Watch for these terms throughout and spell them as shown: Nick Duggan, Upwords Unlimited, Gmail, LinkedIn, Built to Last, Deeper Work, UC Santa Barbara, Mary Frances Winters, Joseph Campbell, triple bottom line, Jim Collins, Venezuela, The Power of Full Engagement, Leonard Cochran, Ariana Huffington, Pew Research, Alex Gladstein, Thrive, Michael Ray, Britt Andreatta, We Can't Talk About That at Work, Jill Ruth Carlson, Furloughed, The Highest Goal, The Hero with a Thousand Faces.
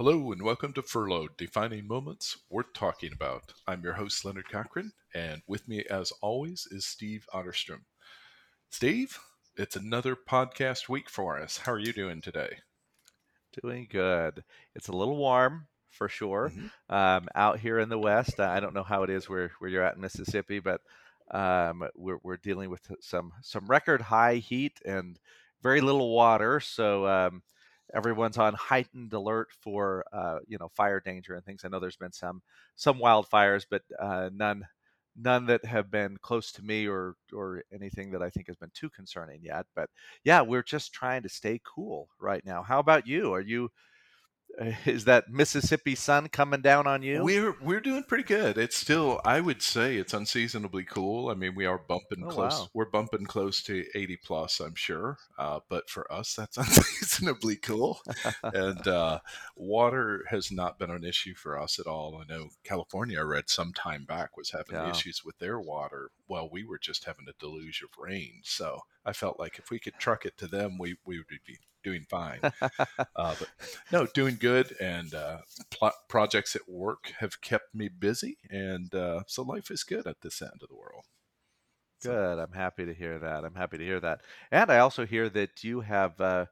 Hello and welcome to Furloughed, Defining Moments Worth Talking About. I'm your host, Leonard Cochran, and with me as always is Steve Otterstrom. Steve, it's another podcast week for us. How are you doing today? Doing good. It's a little warm for sure out here in the West. I don't know how it is where you're at in Mississippi, but we're dealing with some record high heat and very little water. So everyone's on heightened alert for fire danger and things. I know there's been some wildfires, but none that have been close to me or anything that I think has been too concerning yet. But yeah, we're just trying to stay cool right now. How about you? Is that Mississippi sun coming down on you? We're doing pretty good. It's still, I would say, it's unseasonably cool. I mean, we are bumping close. Wow. We're bumping close to 80 plus, I'm sure. But for us, that's unseasonably cool. And water has not been an issue for us at all. I know California, I read some time back, was having issues with their water while we were just having a deluge of rain. So I felt like if we could truck it to them, we would be doing fine. But no, doing good. And projects at work have kept me busy. And so life is good at this end of the world. Good. So. I'm happy to hear that. And I also hear that you have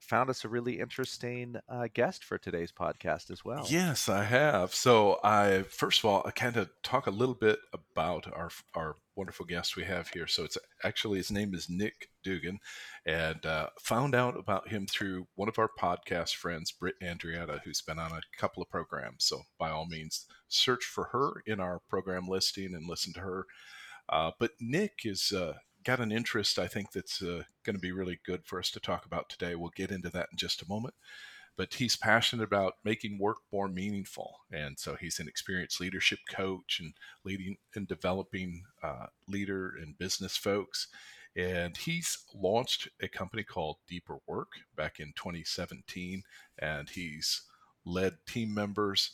found us a really interesting guest for today's podcast as well. Yes, I have. So first of all, I kind of talk a little bit about our wonderful guest we have here. So it's actually, his name is Nick Duggan, and found out about him through one of our podcast friends, Britt Andreatta, who's been on a couple of programs. So by all means, search for her in our program listing and listen to her. But Nick is got an interest, I think, that's going to be really good for us to talk about today. We'll get into that in just a moment. But he's passionate about making work more meaningful. And so he's an experienced leadership coach and leading and developing leader and business folks. And he's launched a company called Deeper Work back in 2017. And he's led team members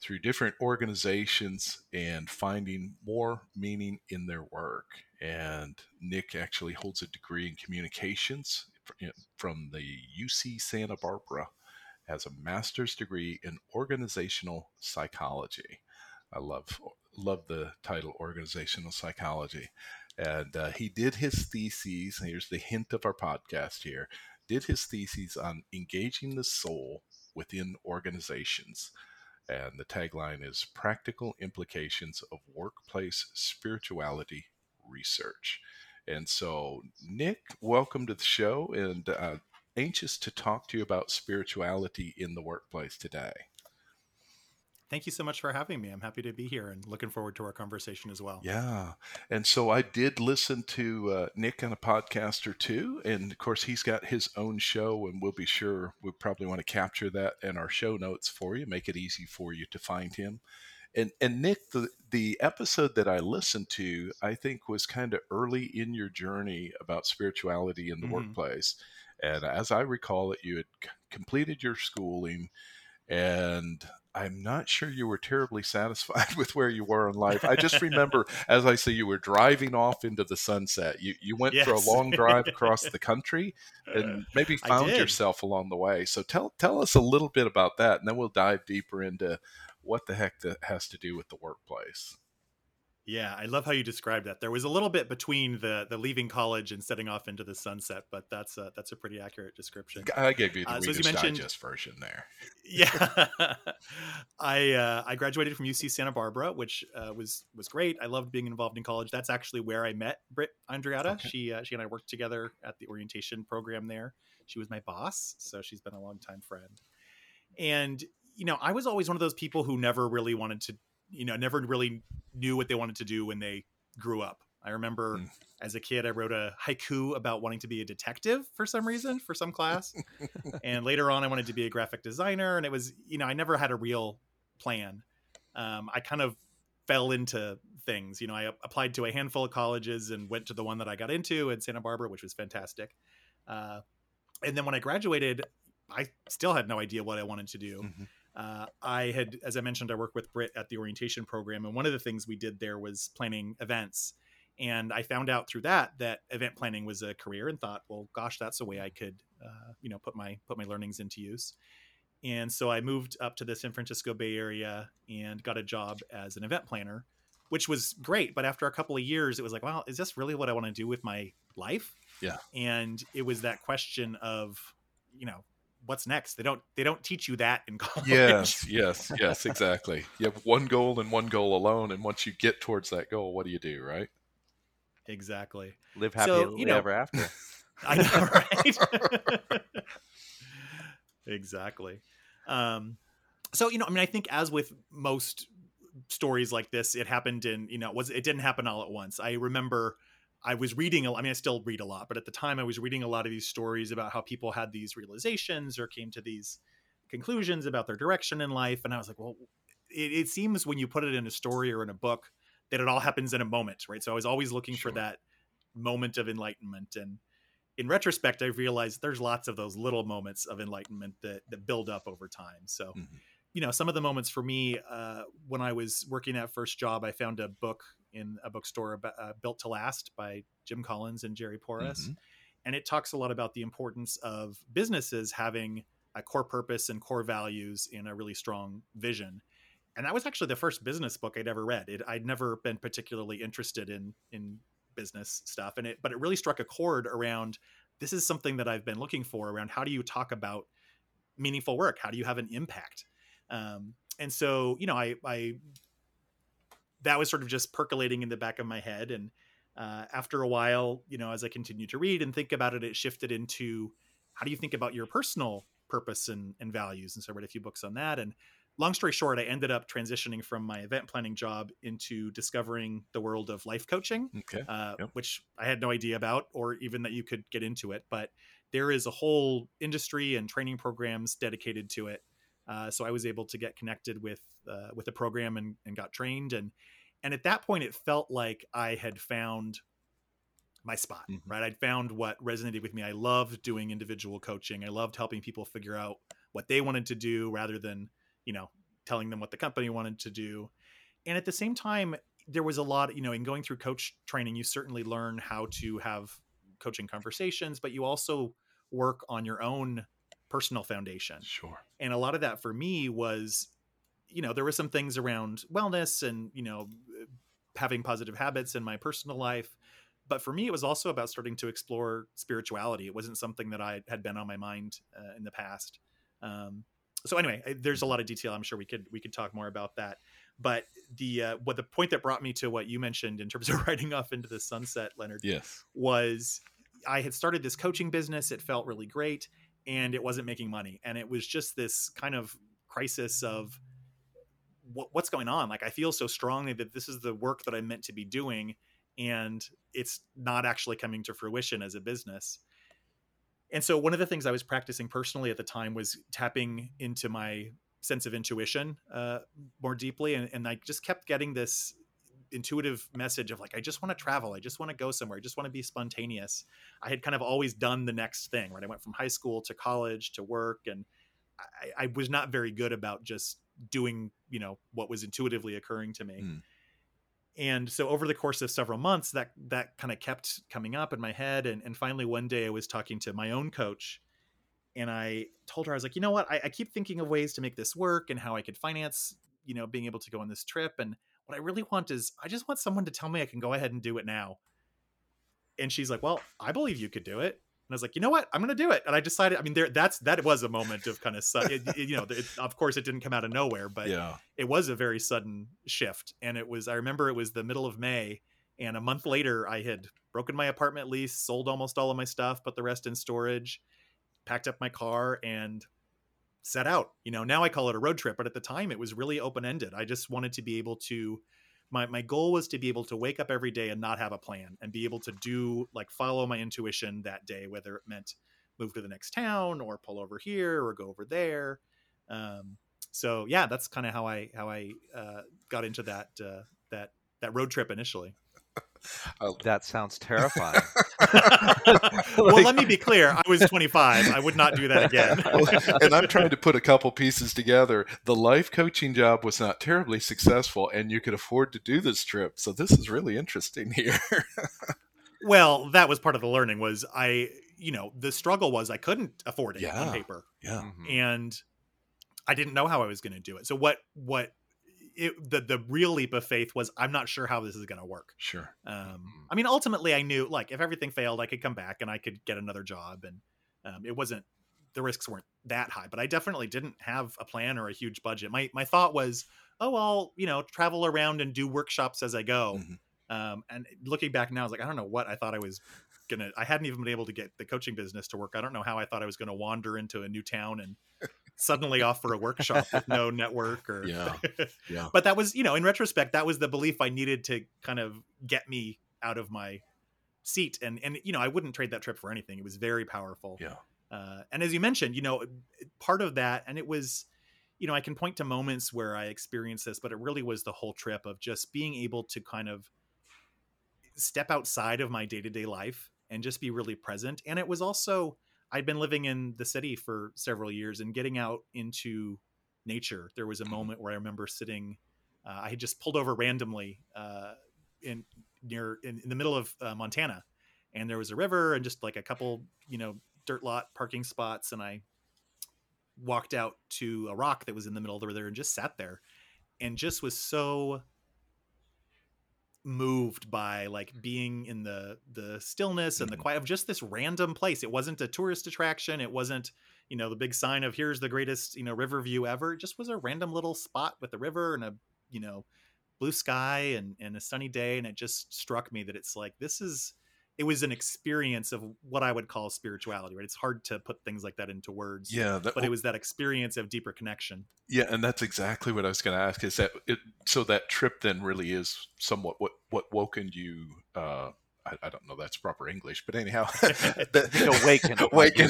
through different organizations and finding more meaning in their work. And Nick actually holds a degree in communications from the UC Santa Barbara, has a master's degree in organizational psychology. I love the title, organizational psychology. And he did his thesis, and here's the hint of our podcast here, did his thesis on engaging the soul within organizations. And the tagline is Practical Implications of Workplace Spirituality Research. And so, Nick, welcome to the show, and anxious to talk to you about spirituality in the workplace today. Thank you so much for having me. I'm happy to be here and looking forward to our conversation as well. Yeah. And so I did listen to Nick on a podcast or two. And of course, he's got his own show, and we'll be sure we probably want to capture that in our show notes for you, make it easy for you to find him. And Nick, the episode that I listened to, I think was kind of early in your journey about spirituality in the workplace. And as I recall it, you had completed your schooling, and I'm not sure you were terribly satisfied with where you were in life. I just remember, as I say, you were driving off into the sunset. You went for a long drive across the country and maybe found yourself along the way. So tell us a little bit about that, and then we'll dive deeper into what the heck that has to do with the workplace. Yeah, I love how you described that. There was a little bit between the leaving college and setting off into the sunset, but that's a pretty accurate description. I gave you the Reader's Digest version there. Yeah, I graduated from UC Santa Barbara, which was great. I loved being involved in college. That's actually where I met Britt Andreatta. Okay. She and I worked together at the orientation program there. She was my boss, so she's been a longtime friend. And I was always one of those people who never really wanted to. Never really knew what they wanted to do when they grew up. I remember as a kid, I wrote a haiku about wanting to be a detective for some reason, for some class. And later on, I wanted to be a graphic designer. And it was, I never had a real plan. I kind of fell into things. I applied to a handful of colleges and went to the one that I got into in Santa Barbara, which was fantastic. And then when I graduated, I still had no idea what I wanted to do. I had, as I mentioned, I worked with Britt at the orientation program. And one of the things we did there was planning events. And I found out through that event planning was a career, and thought, well, gosh, that's a way I could, put my learnings into use. And so I moved up to the San Francisco Bay Area and got a job as an event planner, which was great. But after a couple of years, it was like, wow, is this really what I want to do with my life? Yeah. And it was that question of, you know, what's next? They don't teach you that in college. Yes, exactly. You have one goal and one goal alone. And once you get towards that goal, what do you do? Right. Exactly. Live happily ever after. I know, right? Exactly. I think as with most stories like this, it happened in, it didn't happen all at once. I remember I was reading, I still read a lot, but at the time I was reading a lot of these stories about how people had these realizations or came to these conclusions about their direction in life. And I was like, well, it seems when you put it in a story or in a book that it all happens in a moment, right? So I was always looking for that moment of enlightenment. And in retrospect, I realized there's lots of those little moments of enlightenment that build up over time. So, some of the moments for me, when I was working that first job, I found a book in a bookstore about Built to Last by Jim Collins and Jerry Porras. Mm-hmm. And it talks a lot about the importance of businesses having a core purpose and core values and a really strong vision. And that was actually the first business book I'd ever read. I'd never been particularly interested in business stuff, but it really struck a chord around, this is something that I've been looking for around, how do you talk about meaningful work? How do you have an impact? I that was sort of just percolating in the back of my head. And after a while, as I continued to read and think about it, it shifted into, how do you think about your personal purpose and values? And so I read a few books on that. And long story short, I ended up transitioning from my event planning job into discovering the world of life coaching, which I had no idea about, or even that you could get into it. But there is a whole industry and training programs dedicated to it. So I was able to get connected with the program and got trained. And at that point, it felt like I had found my spot, right? I'd found what resonated with me. I loved doing individual coaching. I loved helping people figure out what they wanted to do rather than, telling them what the company wanted to do. And at the same time, there was a lot, in going through coach training, you certainly learn how to have coaching conversations, but you also work on your own personal foundation. Sure. And a lot of that for me was, there were some things around wellness and, having positive habits in my personal life. But for me, it was also about starting to explore spirituality. It wasn't something that I had been on my mind in the past. So anyway, there's a lot of detail. I'm sure we could talk more about that. But the point that brought me to what you mentioned in terms of riding off into the sunset, Leonard, was I had started this coaching business. It felt really great, and it wasn't making money. And it was just this kind of crisis of what's going on. Like, I feel so strongly that this is the work that I'm meant to be doing, and it's not actually coming to fruition as a business. And so one of the things I was practicing personally at the time was tapping into my sense of intuition more deeply. And I just kept getting this intuitive message of I just want to travel. I just want to go somewhere. I just want to be spontaneous. I had kind of always done the next thing, right? I went from high school to college to work. And I was not very good about just doing, what was intuitively occurring to me. Mm. And so over the course of several months, that kind of kept coming up in my head. And finally, one day I was talking to my own coach, and I told her, I was like, you know what, I keep thinking of ways to make this work and how I could finance, being able to go on this trip. And what I really want is, I just want someone to tell me I can go ahead and do it now. And she's like, well, I believe you could do it. And I was like, you know what, I'm going to do it. And I decided, that was a moment of kind of, of course it didn't come out of nowhere, but it was a very sudden shift. And I remember it was the middle of May, and a month later I had broken my apartment lease, sold almost all of my stuff, put the rest in storage, packed up my car, and set out. Now I call it a road trip, but at the time it was really open-ended. I just wanted to be able to, my goal was to be able to wake up every day and not have a plan, and be able to follow my intuition that day, whether it meant move to the next town or pull over here or go over there. That's kind of how I got into that road trip initially. That sounds terrifying. Well, let me be clear. I was 25. I would not do that again. And I'm trying to put a couple pieces together. The life coaching job was not terribly successful, and you could afford to do this trip. So this is really interesting here. Well, that was part of the learning was the struggle was I couldn't afford it on paper. Yeah. And I didn't know how I was going to do it. So the real leap of faith was, I'm not sure how this is going to work. Sure. I mean, ultimately I knew, like, if everything failed, I could come back and I could get another job, and the risks weren't that high, but I definitely didn't have a plan or a huge budget. My thought was, I'll, travel around and do workshops as I go. Mm-hmm. And looking back now, I was like, I don't know what I thought I was gonna, I hadn't even been able to get the coaching business to work. I don't know how I thought I was going to wander into a new town and suddenly off for a workshop with no network or, yeah. But that was, in retrospect, that was the belief I needed to kind of get me out of my seat. And, I wouldn't trade that trip for anything. It was very powerful. Yeah. And as you mentioned, part of that, and it was, I can point to moments where I experienced this, but it really was the whole trip of just being able to kind of step outside of my day-to-day life and just be really present. And it was also, I'd been living in the city for several years and getting out into nature. There was a moment where I remember sitting, I had just pulled over randomly in the middle of Montana, and there was a river and just like a couple, dirt lot parking spots. And I walked out to a rock that was in the middle of the river and just sat there and just was so moved by like being in the stillness and the quiet of just this random place. It wasn't a tourist attraction. It wasn't, the big sign of here's the greatest, river view ever. It just was a random little spot with a river and a, blue sky and a sunny day. And it just struck me that it's like, it was an experience of what I would call spirituality, right? It's hard to put things like that into words, but it was that experience of deeper connection. Yeah. And that's exactly what I was going to ask, is that so that trip then really is somewhat what wokened you, I don't know that's proper English, but anyhow, awaken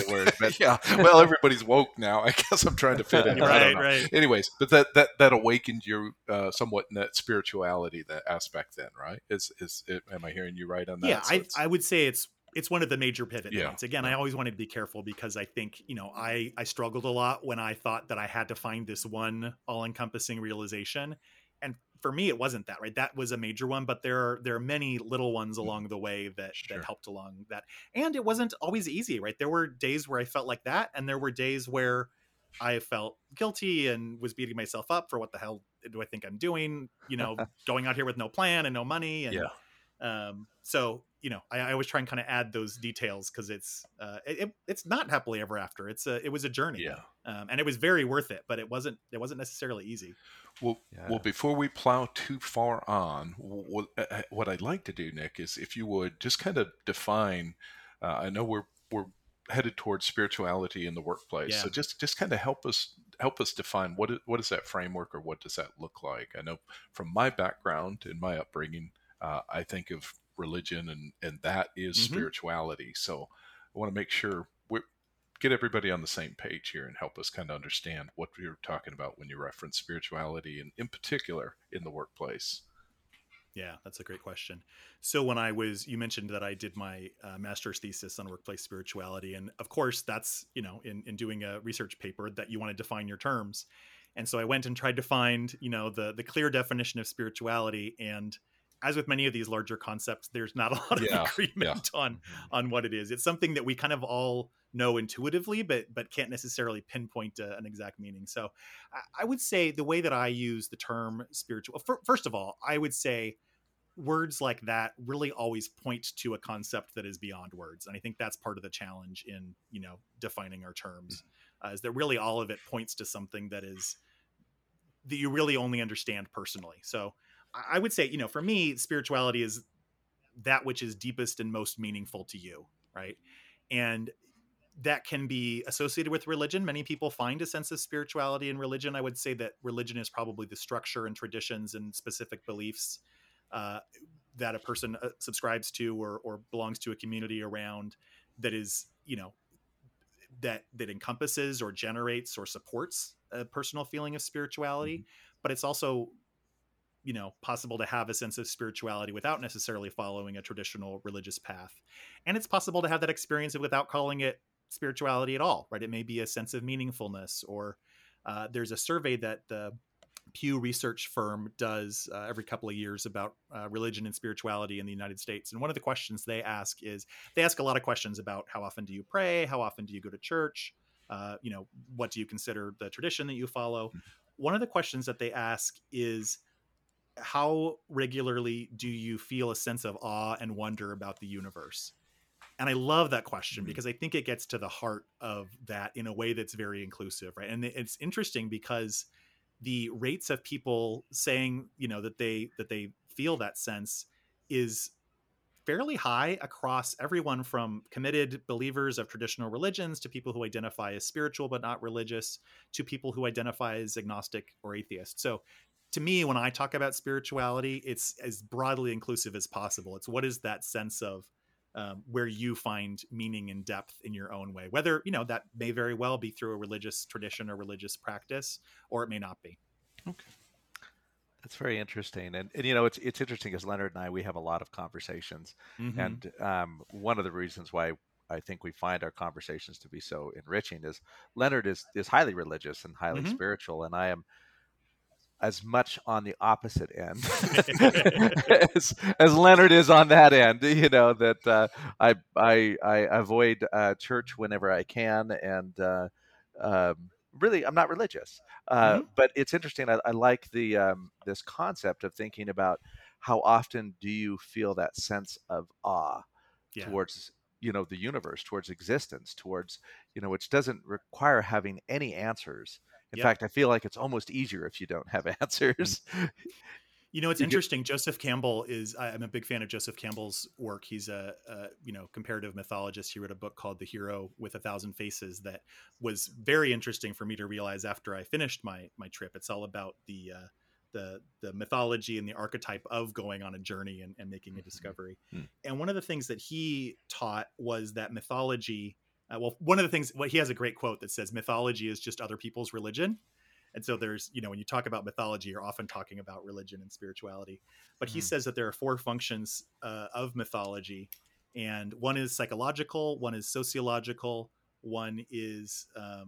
word. But yeah. Well, everybody's woke now. I guess I'm trying to fit in. Right. Anyways, but that awakened your somewhat in that spirituality, that aspect then, right? Am I hearing you right on that? Yeah, so I would say it's one of the major pivot points. Again, I always wanted to be careful because I think, I struggled a lot when I thought that I had to find this one all-encompassing realization. And for me, it wasn't that, right? That was a major one, but there are many little ones along the way that helped along that. And it wasn't always easy, right? There were days where I felt like that, and there were days where I felt guilty and was beating myself up for what the hell do I think I'm doing, going out here with no plan and no money. And, I always try and kind of add those details because it's not happily ever after. It was a journey, and it was very worth it, but it wasn't necessarily easy. Well, before we plow too far on, what I'd like to do, Nick, is if you would just kind of define. I know we're headed towards spirituality in the workplace, so just kind of help us define what is that framework, or what does that look like? I know from my background and my upbringing, I think of religion and that is spirituality. So I want to make sure we get everybody on the same page here and help us kind of understand what you're talking about when you reference spirituality, and in particular in the workplace. Yeah, that's a great question. So when you mentioned that I did my master's thesis on workplace spirituality. And of course that's, in doing a research paper that you want to define your terms. And so I went and tried to find, the clear definition of spirituality, and as with many of these larger concepts, there's not a lot of agreement on what it is. It's something that we kind of all know intuitively, but can't necessarily pinpoint an exact meaning. So I would say the way that I use the term spiritual, first of all, I would say words like that really always point to a concept that is beyond words. And I think that's part of the challenge in, defining our terms, is that really all of it points to something that you really only understand personally. So I would say, for me, spirituality is that which is deepest and most meaningful to you, right? And that can be associated with religion. Many people find a sense of spirituality in religion. I would say that religion is probably the structure and traditions and specific beliefs that a person subscribes to or belongs to a community around that is, that encompasses or generates or supports a personal feeling of spirituality. But it's also possible to have a sense of spirituality without necessarily following a traditional religious path. And it's possible to have that experience without calling it spirituality at all, right? It may be a sense of meaningfulness, or there's a survey that the Pew Research firm does every couple of years about religion and spirituality in the United States. And one of the questions they ask is, they ask a lot of questions about how often do you pray? How often do you go to church? you know, what do you consider the tradition that you follow? One of the questions that they ask is, how regularly do you feel a sense of awe and wonder about the universe? And I love that question because I think it gets to the heart of that in a way that's very inclusive, right? And it's interesting because the rates of people saying, you know, that they feel that sense is fairly high across everyone from committed believers of traditional religions to people who identify as spiritual but not religious to people who identify as agnostic or atheist. So to me, when I talk about spirituality, it's as broadly inclusive as possible. It's what is that sense of where you find meaning and depth in your own way, whether, you know, that may very well be through a religious tradition or religious practice, or it may not be. Okay. That's very interesting. And you know, it's interesting because Leonard and I, we have a lot of conversations. Mm-hmm. And one of the reasons why I think we find our conversations to be so enriching is Leonard is highly religious and highly spiritual. And I am as much on the opposite end as Leonard is on that end, you know, that I avoid church whenever I can. And really, I'm not religious, but it's interesting. I like the this concept of thinking about how often do you feel that sense of awe towards, you know, the universe, towards existence, towards, you know, which doesn't require having any answers. In fact, I feel like it's almost easier if you don't have answers. You know, it's interesting. Joseph Campbell I'm a big fan of Joseph Campbell's work. He's a you know, comparative mythologist. He wrote a book called The Hero with a Thousand Faces that was very interesting for me to realize after I finished my trip. It's all about the mythology and the archetype of going on a journey and making a discovery. And one of the things that he taught was that mythology, he has a great quote that says, mythology is just other people's religion. And so there's, you know, when you talk about mythology, you're often talking about religion and spirituality. But he says that there are four functions of mythology. And one is psychological, one is sociological, one is, now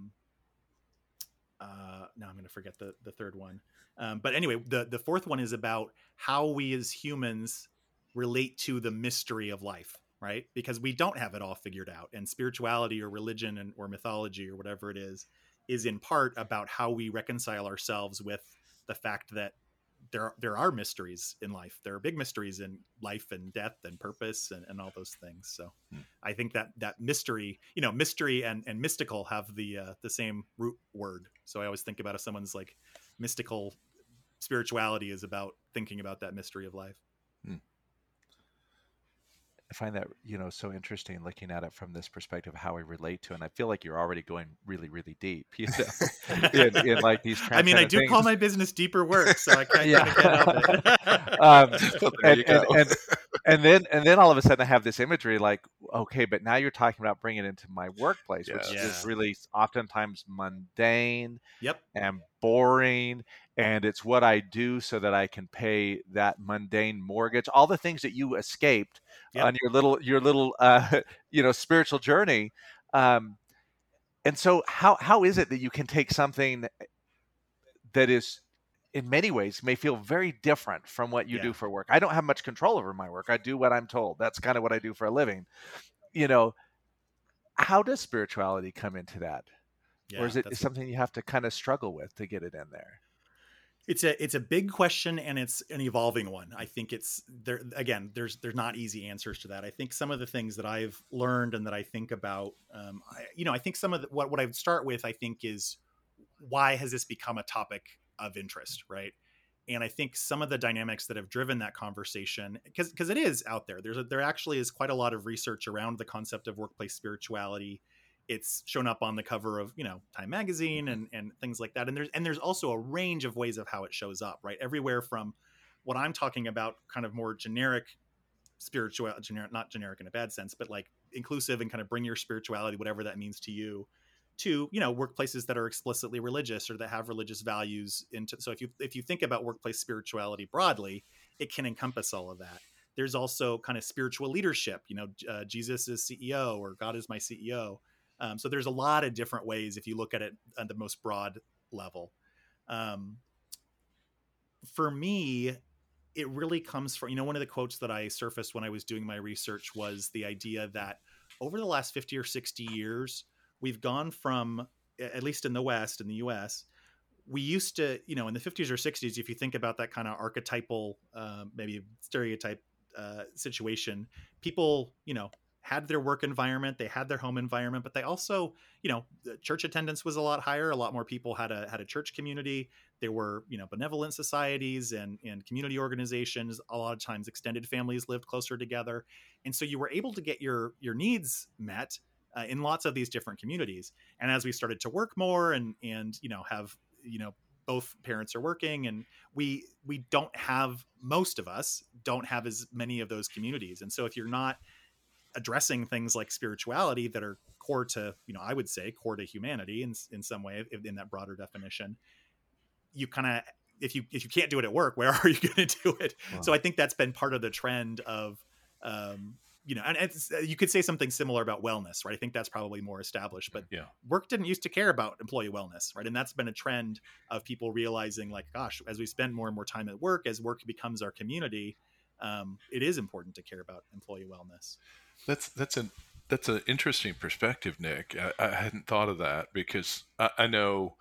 I'm going to forget the third one. But anyway, the fourth one is about how we as humans relate to the mystery of life, right? Because we don't have it all figured out. And spirituality or religion or mythology or whatever it is in part about how we reconcile ourselves with the fact that there are mysteries in life. There are big mysteries in life and death and purpose and all those things. So I think that mystery, you know, mystery and mystical have the same root word. So I always think about if someone's like mystical spirituality is about thinking about that mystery of life. I find that, you know, so interesting looking at it from this perspective, how we relate to, and I feel like you're already going really, really deep, you know, in like these. I mean, I do things. Call my business Deeper Work, so I can't get out of it. And then all of a sudden I have this imagery like, okay, but now you're talking about bringing it into my workplace, which is really oftentimes mundane and boring. And it's what I do so that I can pay that mundane mortgage, all the things that you escaped on your little, you know, spiritual journey. And so how is it that you can take something that is in many ways may feel very different from what you do for work? I don't have much control over my work. I do what I'm told. That's kind of what I do for a living. You know, how does spirituality come into that? Or is it something you have to kind of struggle with to get it in there? It's a big question, and it's an evolving one. I think it's there again. There's not easy answers to that. I think some of the things that I've learned and that I think about, I think some of what I would start with, I think, is why has this become a topic of interest, right? And I think some of the dynamics that have driven that conversation, because it is out there. There actually is quite a lot of research around the concept of workplace spirituality. It's shown up on the cover of, you know, Time magazine and things like that. And there's also a range of ways of how it shows up, right? Everywhere from what I'm talking about, kind of more generic spirituality, not generic in a bad sense, but like inclusive and kind of bring your spirituality, whatever that means to you, to, you know, workplaces that are explicitly religious or that have religious values. So if you think about workplace spirituality broadly, it can encompass all of that. There's also kind of spiritual leadership, you know, Jesus is CEO or God is my CEO. So there's a lot of different ways if you look at it at the most broad level. For me, it really comes from, you know, one of the quotes that I surfaced when I was doing my research was the idea that over the last 50 or 60 years, we've gone from, at least in the West, in the US, we used to, you know, in the 50s or 60s, if you think about that kind of archetypal, maybe stereotype situation, people, you know, had their work environment, they had their home environment, but they also, you know, the church attendance was a lot higher. A lot more people had a church community. There were, you know, benevolent societies and community organizations. A lot of times extended families lived closer together. And so you were able to get your needs met in lots of these different communities. And as we started to work more and, you know, have, you know, both parents are working and we don't have, most of us don't have as many of those communities. And so if you're not addressing things like spirituality that are core to, you know, I would say core to humanity in some way, in that broader definition, you kind of, if you can't do it at work, where are you going to do it? Wow. So I think that's been part of the trend of, you know, and it's, you could say something similar about wellness, right? I think that's probably more established, but yeah. Work didn't used to care about employee wellness, right? And that's been a trend of people realizing like, gosh, as we spend more and more time at work, as work becomes our community, it is important to care about employee wellness. That's an interesting perspective, Nick. I hadn't thought of that because I know,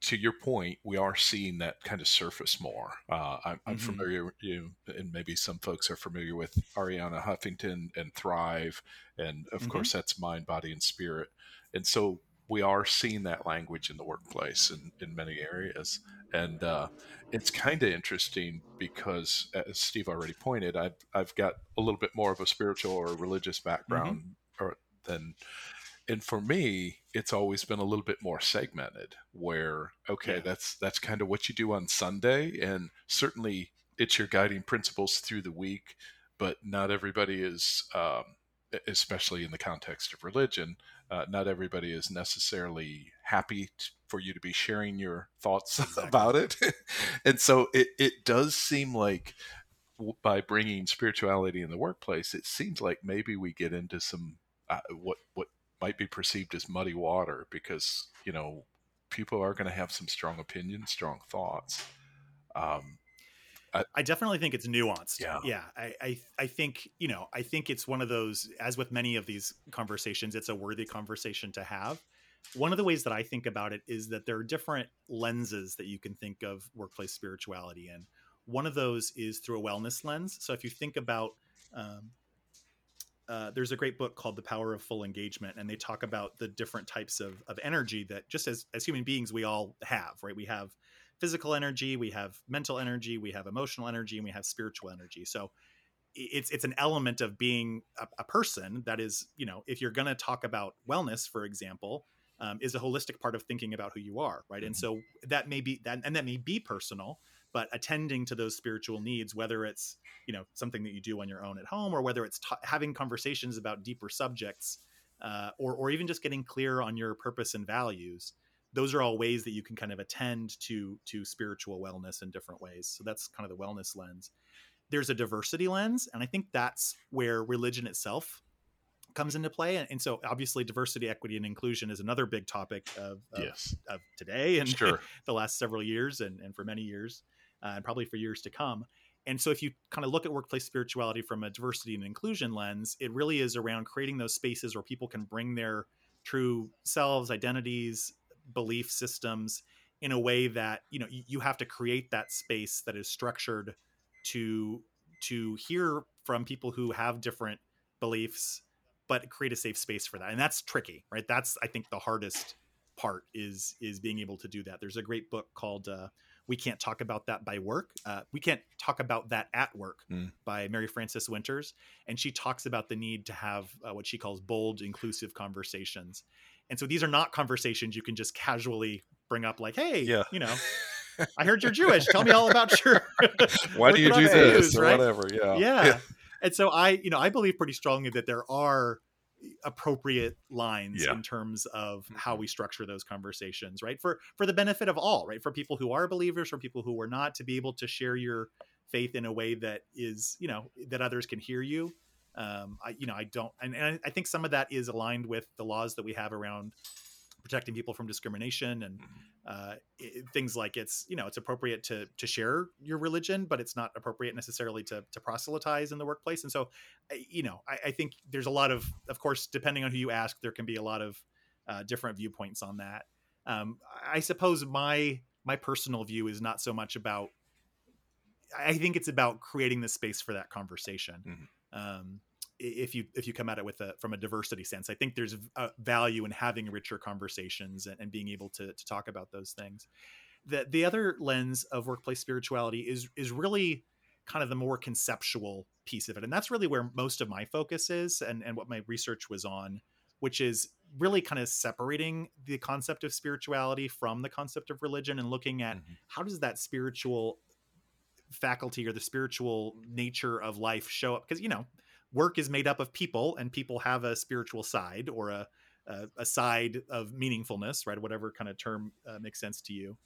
to your point, we are seeing that kind of surface more. I'm familiar, you know, and maybe some folks are familiar with Ariana Huffington and Thrive, and of course that's mind, body, and spirit. And so we are seeing that language in the workplace in many areas. And it's kind of interesting because, as Steve already pointed, I've got a little bit more of a spiritual or religious background and for me, it's always been a little bit more segmented where, that's kind of what you do on Sunday. And certainly it's your guiding principles through the week, but not everybody is, especially in the context of religion, not everybody is necessarily happy for you to be sharing your thoughts about it. And so it does seem like by bringing spirituality in the workplace, it seems like maybe we get into some what might be perceived as muddy water because, you know, people are going to have some strong opinions, strong thoughts. I definitely think it's nuanced. Yeah. I think, you know, I think it's one of those, as with many of these conversations, it's a worthy conversation to have. One of the ways that I think about it is that there are different lenses that you can think of workplace spirituality in. One of those is through a wellness lens. So if you think about, there's a great book called The Power of Full Engagement, and they talk about the different types of energy that just as human beings, we all have, right? We have physical energy, we have mental energy, we have emotional energy, and we have spiritual energy. So it's an element of being a person that is, you know, if you're going to talk about wellness, for example, is a holistic part of thinking about who you are, right? And so that may be that, and that may be personal, but attending to those spiritual needs, whether it's, you know, something that you do on your own at home, or whether it's having conversations about deeper subjects, or even just getting clear on your purpose and values. Those are all ways that you can kind of attend to spiritual wellness in different ways. So that's kind of the wellness lens. There's a diversity lens. And I think that's where religion itself comes into play. And so obviously diversity, equity, and inclusion is another big topic of today and the last several years and for many years and probably for years to come. And so if you kind of look at workplace spirituality from a diversity and inclusion lens, it really is around creating those spaces where people can bring their true selves, identities, belief systems in a way that, you know, you have to create that space that is structured to hear from people who have different beliefs, but create a safe space for that. And that's tricky, right? That's, I think, the hardest part is being able to do that. There's a great book called We Can't Talk About That by Work. We Can't Talk About That at Work by Mary Frances Winters. And she talks about the need to have what she calls bold, inclusive conversations. And so these are not conversations you can just casually bring up like, hey, you know, I heard you're Jewish. Tell me all about your why do you do this or whatever. Yeah. And so I believe pretty strongly that there are appropriate lines in terms of how we structure those conversations, right? For the benefit of all, right? For people who are believers, for people who are not, to be able to share your faith in a way that is, you know, that others can hear you. I think some of that is aligned with the laws that we have around protecting people from discrimination and things like it's appropriate to share your religion, but it's not appropriate necessarily to proselytize in the workplace. And so, I think there's a lot of course, depending on who you ask, there can be a lot of different viewpoints on that. I suppose my personal view is not so much about, I think it's about creating the space for that conversation. Mm-hmm. If you come at it from a diversity sense, I think there's a value in having richer conversations and being able to talk about those things. The other lens of workplace spirituality is really kind of the more conceptual piece of it. And that's really where most of my focus is and what my research was on, which is really kind of separating the concept of spirituality from the concept of religion and looking at mm-hmm. how does that spiritual faculty or the spiritual nature of life show up? Because, work is made up of people, and people have a spiritual side or a side of meaningfulness, right? Whatever kind of term makes sense to you.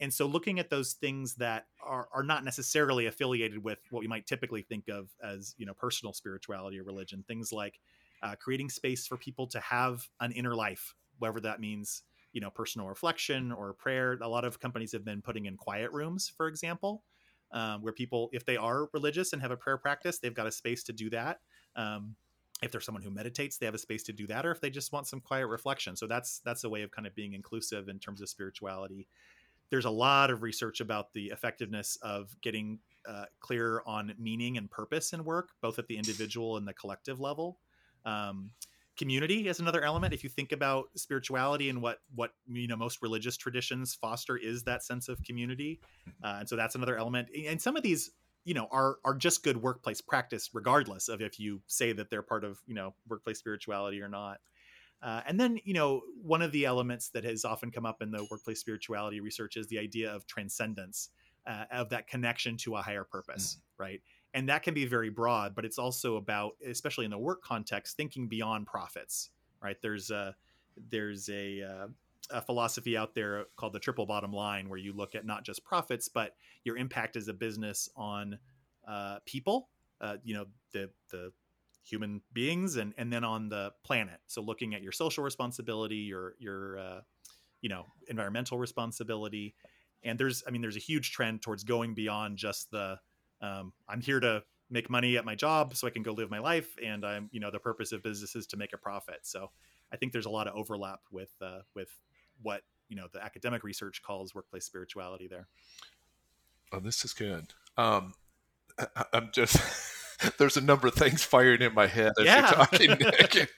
And so looking at those things that are not necessarily affiliated with what we might typically think of as, personal spirituality or religion, things like creating space for people to have an inner life, whether that means, personal reflection or prayer. A lot of companies have been putting in quiet rooms, for example, where people, if they are religious and have a prayer practice, they've got a space to do that. If they're someone who meditates, they have a space to do that, or if they just want some quiet reflection. So that's a way of kind of being inclusive in terms of spirituality. There's a lot of research about the effectiveness of getting clear on meaning and purpose in work, both at the individual and the collective level. Community is another element. If you think about spirituality and what most religious traditions foster is that sense of community. And so that's another element. And some of these, are just good workplace practice, regardless of if you say that they're part of, workplace spirituality or not. And then, one of the elements that has often come up in the workplace spirituality research is the idea of transcendence, of that connection to a higher purpose, right? And that can be very broad, but it's also about, especially in the work context, thinking beyond profits, right? There's a philosophy out there called the triple bottom line, where you look at not just profits, but your impact as a business on people, the human beings, and then on the planet. So looking at your social responsibility, your environmental responsibility. And there's a huge trend towards going beyond just the, I'm here to make money at my job so I can go live my life. And I'm, the purpose of business is to make a profit. So I think there's a lot of overlap with what, the academic research calls workplace spirituality there. Oh, this is good. I'm just, there's a number of things firing in my head as you're talking, Nick.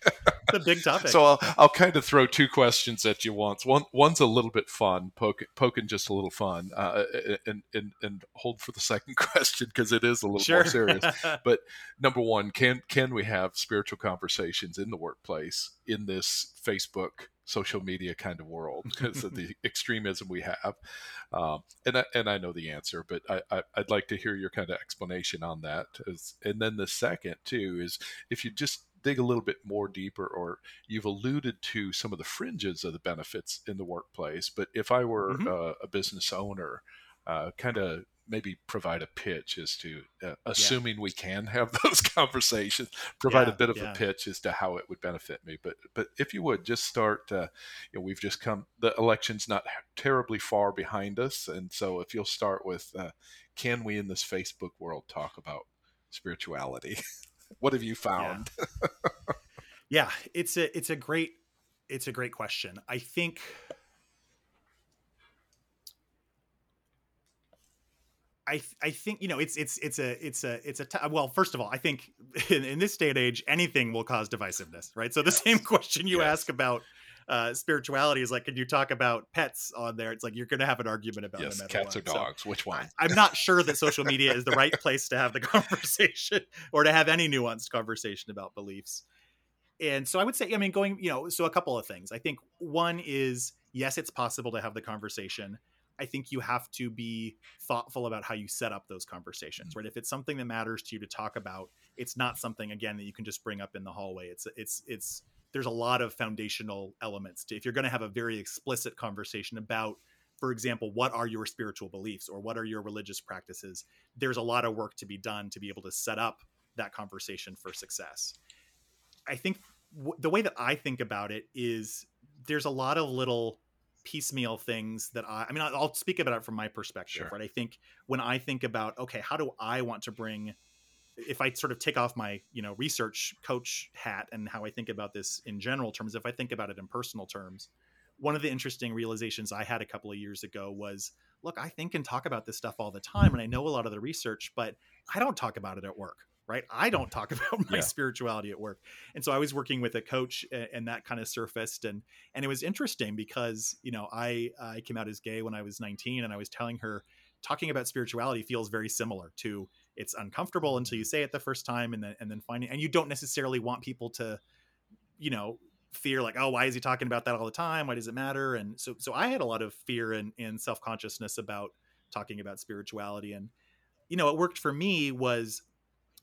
It's a big topic. So I'll kind of throw two questions at you once. One's a little bit fun, poking just a little fun, and hold for the second question because it is a little more serious. But number one, can we have spiritual conversations in the workplace in this Facebook social media kind of world because of the extremism we have? And I know the answer, but I'd like to hear your kind of explanation on that. And then the second too is if you just dig a little bit more deeper, or you've alluded to some of the fringes of the benefits in the workplace, but if I were a business owner, kind of maybe provide a pitch as to, assuming we can have those conversations, provide a bit of a pitch as to how it would benefit me. But if you would just start, we've just come, the election's not terribly far behind us. And so if you'll start with, can we in this Facebook world talk about spirituality? What have you found? Yeah, it's a great question. I think I think well, first of all, I think in this day and age, anything will cause divisiveness, right? So the same question you ask about spirituality is like, can you talk about pets on there? It's like, you're going to have an argument about them. Cats or dogs, so, which one? I'm not sure that social media is the right place to have the conversation or to have any nuanced conversation about beliefs. And so I would say, so a couple of things. I think one is, yes, it's possible to have the conversation. I think you have to be thoughtful about how you set up those conversations, right? If it's something that matters to you to talk about, it's not something, again, that you can just bring up in the hallway. There's a lot of foundational elements to, if you're going to have a very explicit conversation about, for example, what are your spiritual beliefs or what are your religious practices? There's a lot of work to be done to be able to set up that conversation for success. I think the way that I think about it is there's a lot of little piecemeal things that I'll speak about it from my perspective, sure. right? I think when I think about, okay, how do I want to bring, if I sort of take off my, research coach hat and how I think about this in general terms, if I think about it in personal terms, one of the interesting realizations I had a couple of years ago was, look, I think and talk about this stuff all the time. And I know a lot of the research, but I don't talk about it at work, right? I don't talk about my spirituality at work. And so I was working with a coach and that kind of surfaced. And it was interesting because, I came out as gay when I was 19 and I was telling her, talking about spirituality feels very similar to, it's uncomfortable until you say it the first time and then finding, and you don't necessarily want people to, fear like, oh, why is he talking about that all the time? Why does it matter? And so I had a lot of fear and self-consciousness about talking about spirituality. And, it worked for me was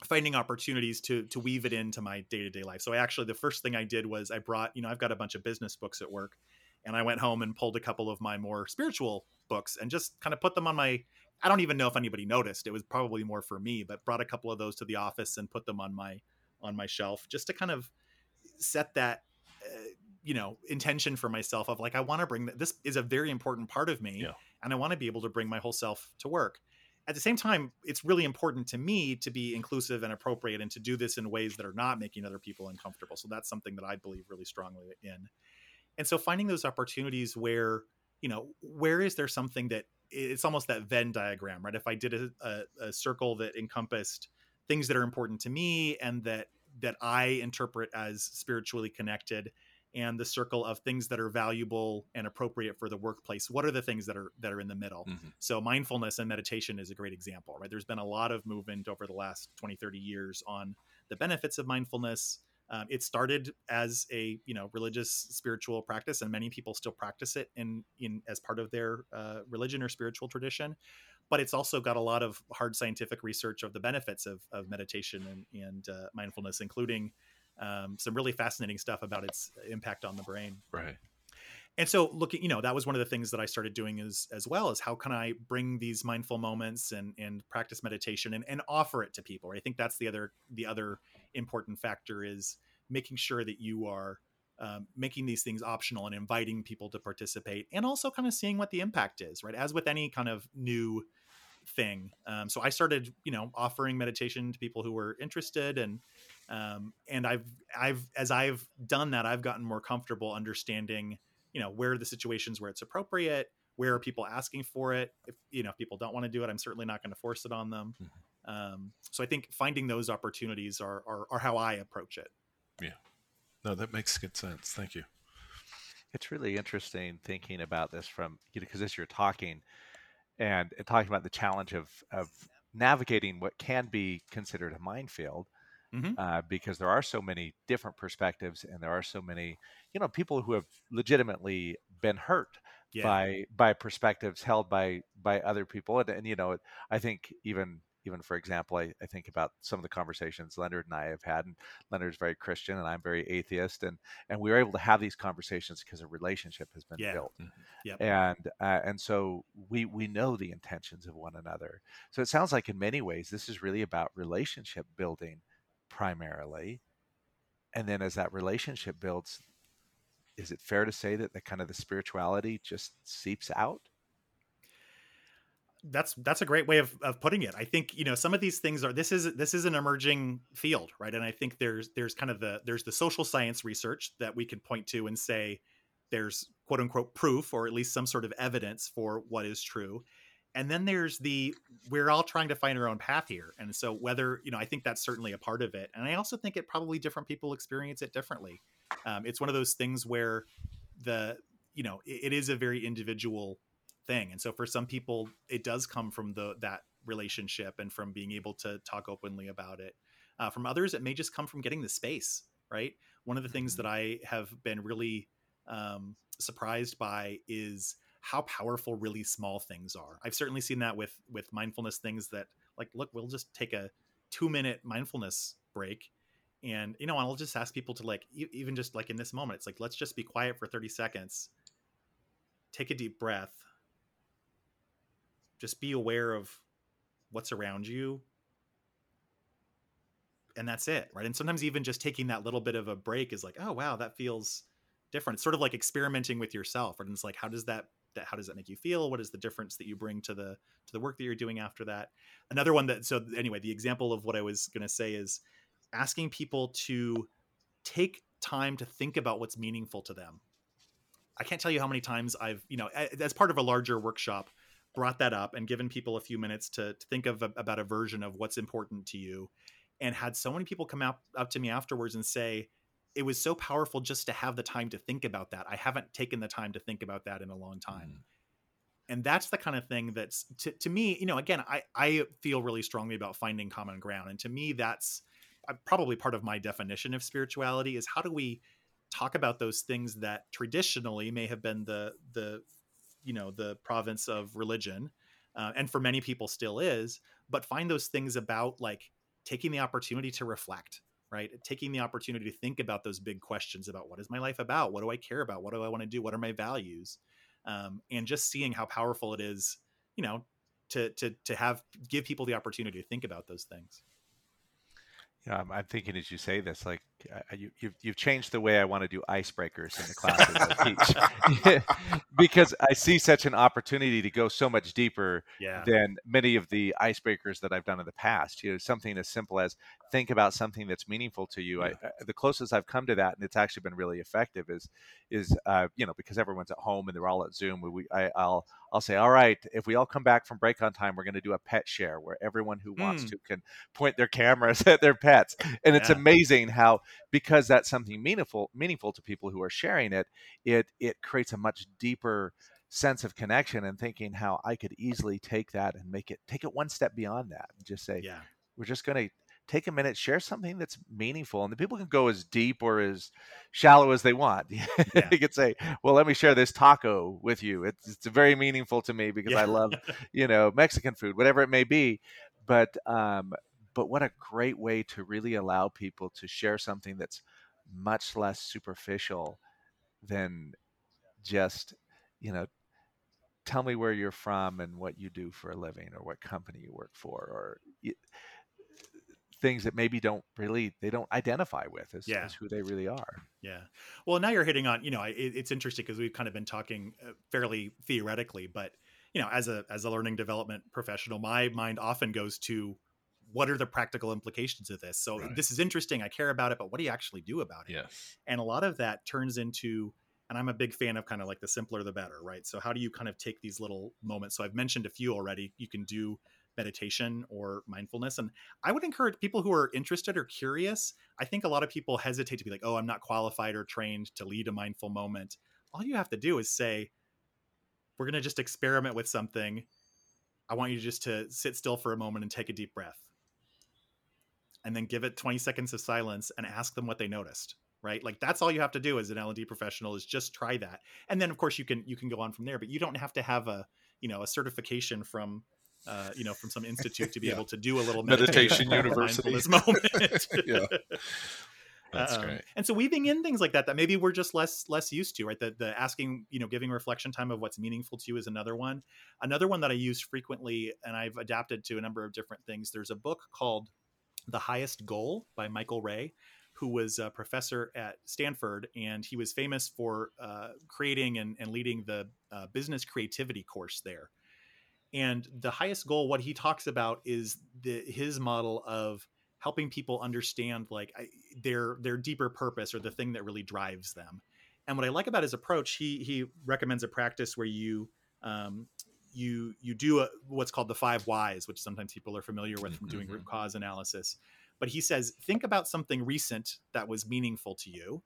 finding opportunities to weave it into my day-to-day life. So I actually, the first thing I did was I brought, I've got a bunch of business books at work and I went home and pulled a couple of my more spiritual books and just kind of put them on my, I don't even know if anybody noticed. It was probably more for me, but brought a couple of those to the office and put them on my shelf just to kind of set that, intention for myself of like, I want to bring this is a very important part of me. Yeah. And I want to be able to bring my whole self to work. At the same time, it's really important to me to be inclusive and appropriate and to do this in ways that are not making other people uncomfortable. So that's something that I believe really strongly in. And so finding those opportunities where, where is there something that it's almost that Venn diagram, right? If I did a circle that encompassed things that are important to me and that I interpret as spiritually connected, and the circle of things that are valuable and appropriate for the workplace, what are the things that are in the middle? Mm-hmm. So mindfulness and meditation is a great example, right? There's been a lot of movement over the last 20, 30 years on the benefits of mindfulness. It started as a, religious spiritual practice, and many people still practice it in as part of their religion or spiritual tradition. But it's also got a lot of hard scientific research of the benefits of meditation and mindfulness, including some really fascinating stuff about its impact on the brain. Right. And so looking, that was one of the things that I started doing as well is how can I bring these mindful moments and practice meditation and offer it to people. Right? I think that's the other important factor is making sure that you are making these things optional and inviting people to participate and also kind of seeing what the impact is, right? As with any kind of new thing. So I started, offering meditation to people who were interested and as I've done that, I've gotten more comfortable understanding, where are the situations where it's appropriate, where are people asking for it? If, if people don't want to do it, I'm certainly not going to force it on them. Mm-hmm. So I think finding those opportunities are how I approach it. Yeah. No, that makes good sense. Thank you. It's really interesting thinking about this from, because as you're talking, and talking about the challenge of navigating what can be considered a minefield, mm-hmm. Because there are so many different perspectives and there are so many, people who have legitimately been hurt by perspectives held by other people. And I think even for example, I think about some of the conversations Leonard and I have had, and Leonard's very Christian and I'm very atheist. And we were able to have these conversations because a relationship has been built. Mm-hmm. Yep. And so we know the intentions of one another. So it sounds like in many ways, this is really about relationship building primarily. And then as that relationship builds, is it fair to say that the kind of the spirituality just seeps out? That's a great way of putting it. I think, some of these things this is an emerging field, right? And I think there's kind of there's the social science research that we can point to and say there's quote unquote proof, or at least some sort of evidence for what is true. And then there's we're all trying to find our own path here. And so whether, I think that's certainly a part of it. And I also think it probably different people experience it differently. It's one of those things where it is a very individual thing. And so for some people, it does come from that relationship and from being able to talk openly about it. From others, it may just come from getting the space, right? One of the things that I have been really surprised by is how powerful really small things are. I've certainly seen that with mindfulness things that like, look, we'll just take a 2-minute mindfulness break. And, I'll just ask people to like, even just like in this moment, it's like, let's just be quiet for 30 seconds, take a deep breath, just be aware of what's around you. And that's it, right? And sometimes even just taking that little bit of a break is like, oh, wow, that feels different. It's sort of like experimenting with yourself, and it's like, how does that make you feel? What is the difference that you bring to the work that you're doing after that? Another one that, so anyway, the example of what I was going to say is asking people to take time to think about what's meaningful to them. I can't tell you how many times I've, as part of a larger workshop, brought that up and given people a few minutes to think about a version of what's important to you, and had so many people come up to me afterwards and say, it was so powerful just to have the time to think about that. I haven't taken the time to think about that in a long time. Mm. And that's the kind of thing that's to me, again, I feel really strongly about finding common ground. And to me, that's probably part of my definition of spirituality, is how do we talk about those things that traditionally may have been the province of religion. And for many people still is, but find those things about like taking the opportunity to reflect, right? Taking the opportunity to think about those big questions about what is my life about? What do I care about? What do I want to do? What are my values? And just seeing how powerful it is, to give people the opportunity to think about those things. Yeah, I'm thinking as you say this, like you've changed the way I want to do icebreakers in the classes I teach, because I see such an opportunity to go so much deeper than many of the icebreakers that I've done in the past. Something as simple as think about something that's meaningful to you. Yeah. I, the closest I've come to that, and it's actually been really effective, is because everyone's at home and they're all at Zoom. I'll say, all right, if we all come back from break on time, we're going to do a pet share where everyone who wants to can point their cameras at their pets. And it's amazing how, because that's something meaningful to people who are sharing it, it creates a much deeper sense of connection, and thinking how I could easily take that and take it one step beyond that and just say, we're just going to take a minute, share something that's meaningful, and the people can go as deep or as shallow as they want. They could say, well, let me share this taco with you. It's very meaningful to me because I love, Mexican food, whatever it may be. But what a great way to really allow people to share something that's much less superficial than just, tell me where you're from and what you do for a living, or what company you work for, or things that maybe they don't identify with as who they really are. Yeah. Well, now you're hitting on, it's interesting because we've kind of been talking fairly theoretically, but, as a learning development professional, my mind often goes to, what are the practical implications of this? So This is interesting. I care about it, but what do you actually do about it? Yes. And a lot of that turns into, and I'm a big fan of kind of like the simpler, the better, right? So how do you kind of take these little moments? So I've mentioned a few already. You can do meditation or mindfulness. And I would encourage people who are interested or curious. I think a lot of people hesitate to be like, oh, I'm not qualified or trained to lead a mindful moment. All you have to do is say, we're going to just experiment with something. I want you just to sit still for a moment and take a deep breath. And then give it 20 seconds of silence and ask them what they noticed, right? Like that's all you have to do as an L&D professional, is just try that. And then of course you can go on from there, but you don't have to have a certification from some institute to be able to do a little meditation university this moment. That's great. And so weaving in things like that maybe we're just less used to, right? The asking, giving reflection time of what's meaningful to you is another one. Another one that I use frequently, and I've adapted to a number of different things. There's a book called The Highest Goal by Michael Ray, who was a professor at Stanford, and he was famous for creating and leading the business creativity course there. And The Highest Goal, what he talks about is his model of helping people understand like their deeper purpose, or the thing that really drives them. And what I like about his approach, he recommends a practice where you do what's called the 5 whys, which sometimes people are familiar with from doing root cause analysis. But he says, think about something recent that was meaningful to you.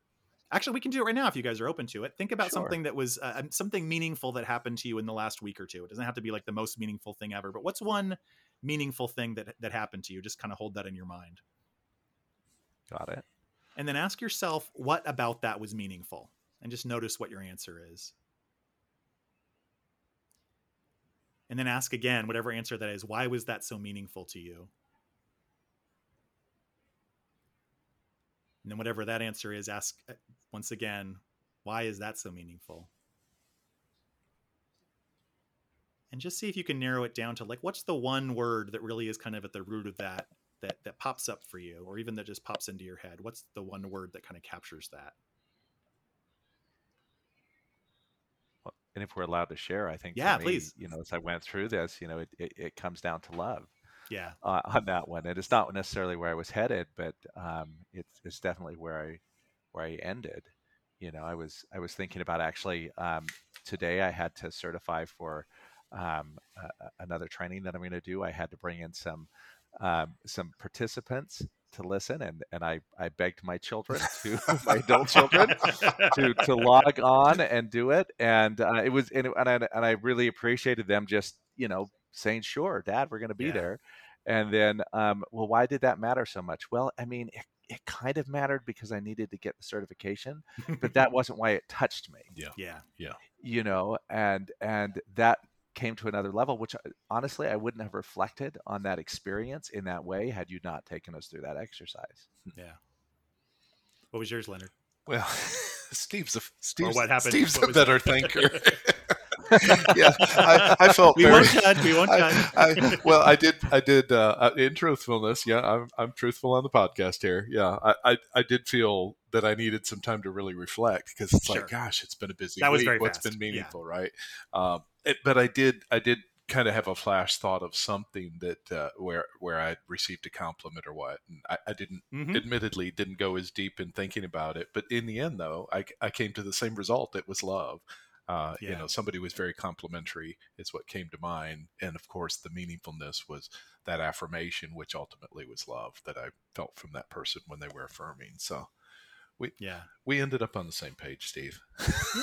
Actually, we can do it right now if you guys are open to it. Think about something that was something meaningful that happened to you in the last week or two. It doesn't have to be like the most meaningful thing ever, but what's one meaningful thing that happened to you? Just kind of hold that in your mind. Got it. And then ask yourself, what about that was meaningful? And just notice what your answer is. And then ask again, whatever answer that is, why was that so meaningful to you? And then whatever that answer is, ask once again, why is that so meaningful? And just see if you can narrow it down to like, what's the one word that really is kind of at the root of that pops up for you, or even that just pops into your head? What's the one word that kind of captures that? and if we're allowed to share, I think, for me, please, as I went through this, it comes down to love. Yeah. On that one. And it's not necessarily where I was headed, but it's definitely where I ended. I was thinking about actually today I had to certify for another training that I'm going to do. I had to bring in some participants to listen, and I begged my children to my adult children to log on and do it. And it was, and I really appreciated them just, saying, sure, Dad, we're going to be there. And then, well, why did that matter so much? Well, I mean, it kind of mattered because I needed to get the certification, but that wasn't why it touched me. Yeah. And that came to another level, which honestly, I wouldn't have reflected on that experience in that way had you not taken us through that exercise. Yeah. What was yours, Leonard? Well, Steve's a better thinker. Yeah, I felt we very. We won't judge. I did. In truthfulness, I'm truthful on the podcast here. Yeah, I did feel that I needed some time to really reflect because it's like, gosh, it's been a busy week. Was very what's fast. Been meaningful, right? But I did kind of have a flash thought of something that where I received a compliment or what, and I didn't, admittedly, didn't go as deep in thinking about it. But in the end, though, I came to the same result. It was love. Somebody was very complimentary is what came to mind. And of course the meaningfulness was that affirmation, which ultimately was love that I felt from that person when they were affirming. So we ended up on the same page, Steve.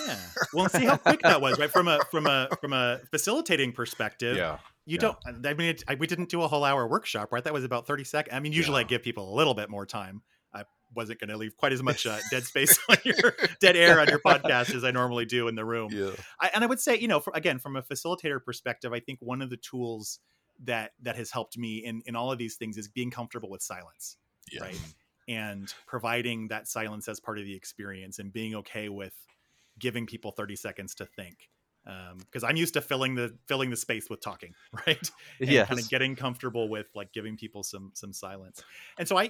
Yeah. Well, see how quick that was, right? From a facilitating perspective. Yeah. Don't, I mean, we didn't do a whole hour workshop, right? That was about 30 seconds. I mean, usually I give people a little bit more time. I wasn't going to leave quite as much dead space on your dead air on your podcast as I normally do in the room. Yeah. And I would say, from a facilitator perspective, I think one of the tools that has helped me in all of these things is being comfortable with silence, right? And providing that silence as part of the experience and being okay with giving people 30 seconds to think. Because I'm used to filling the space with talking, right? Yeah. Kind of getting comfortable with like giving people some silence. And so I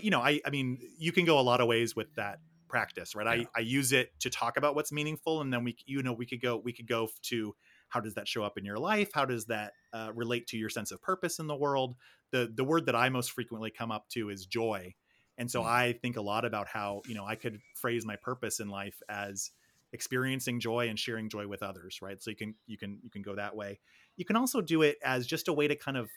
mean, you can go a lot of ways with that practice, right? Yeah. I use it to talk about what's meaningful, and then we could go to how does that show up in your life? How does that relate to your sense of purpose in the world? The word that I most frequently come up to is joy. And so I think a lot about how, I could phrase my purpose in life as experiencing joy and sharing joy with others, right? So you can go that way. You can also do it as just a way to kind of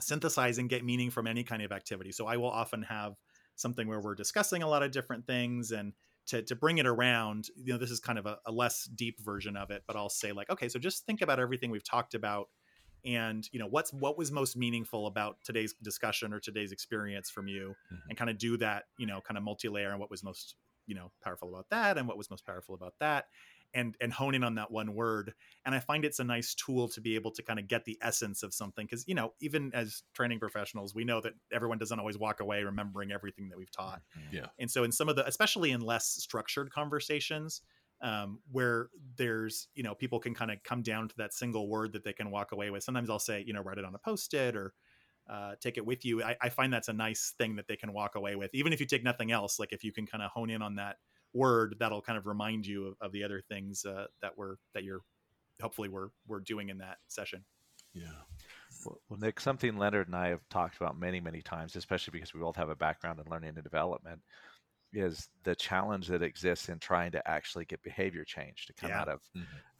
synthesize and get meaning from any kind of activity. So I will often have something where we're discussing a lot of different things, and to bring it around, this is kind of a less deep version of it, but I'll say like, okay, so just think about everything we've talked about, and what was most meaningful about today's discussion or today's experience from you, and kind of do that, kind of multi-layer, and what was most powerful about that and what was most powerful about that, and hone in on that one word. And I find it's a nice tool to be able to kind of get the essence of something. Cause even as training professionals, we know that everyone doesn't always walk away remembering everything that we've taught. Yeah. And so in some of the, especially in less structured conversations, where there's, people can kind of come down to that single word that they can walk away with. Sometimes I'll say, write it on a Post-it or, take it with you. I find that's a nice thing that they can walk away with. Even if you take nothing else, like if you can kind of hone in on that word, that'll kind of remind you of the other things that you're hopefully we're doing in that session. Yeah. Well, Nick, something Leonard and I have talked about many, many times, especially because we both have a background in learning and development, is the challenge that exists in trying to actually get behavior change to come out